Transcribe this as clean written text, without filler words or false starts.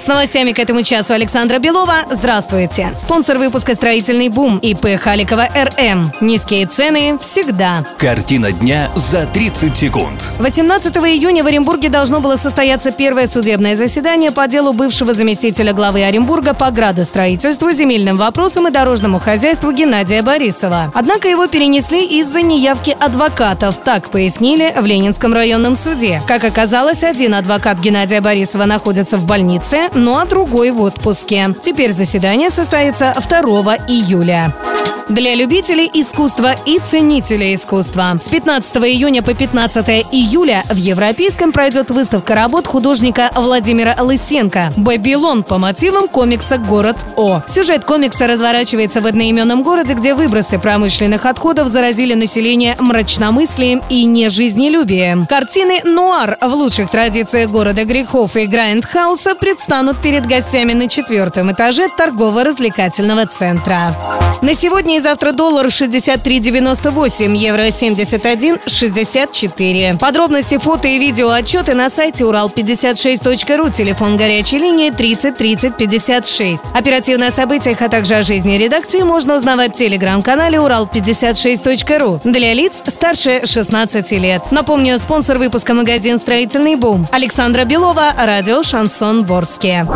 С новостями к этому часу Александра Белова. Здравствуйте. Спонсор выпуска «Строительный бум» ИП Халикова РМ. Низкие цены всегда. Картина дня за 30 секунд. 18 июня в Оренбурге должно было состояться первое судебное заседание по делу бывшего заместителя главы Оренбурга по градостроительству, земельным вопросам и дорожному хозяйству Геннадия Борисова. Однако его перенесли из-за неявки адвокатов, так пояснили в Ленинском районном суде. Как оказалось, один адвокат Геннадия Борисова находится в больнице, ну а другой в отпуске. Теперь заседание состоится 2 июля. Для любителей искусства и ценителей искусства. С 15 июня по 15 июля в Европейском пройдет выставка работ художника Владимира Лысенко «Бабилон» по мотивам комикса «Город О». Сюжет комикса разворачивается в одноименном городе, где выбросы промышленных отходов заразили население мрачномыслием и нежизнелюбием. Картины «Нуар» в лучших традициях «Города грехов» и «Грайндхауса» предстанут перед гостями на 4-м этаже торгово-развлекательного центра. На сегодня и завтра доллар 63,98, евро 71,64. Подробности, фото и видео отчеты на сайте Урал56.ру, телефон горячей линии 30 30 56. Оперативно о событиях, а также о жизни редакции можно узнавать в телеграм-канале Урал56.ру для лиц старше 16 лет. Напомню, спонсор выпуска магазин «Строительный бум». Александра Белова, радио «Шансон в Орске».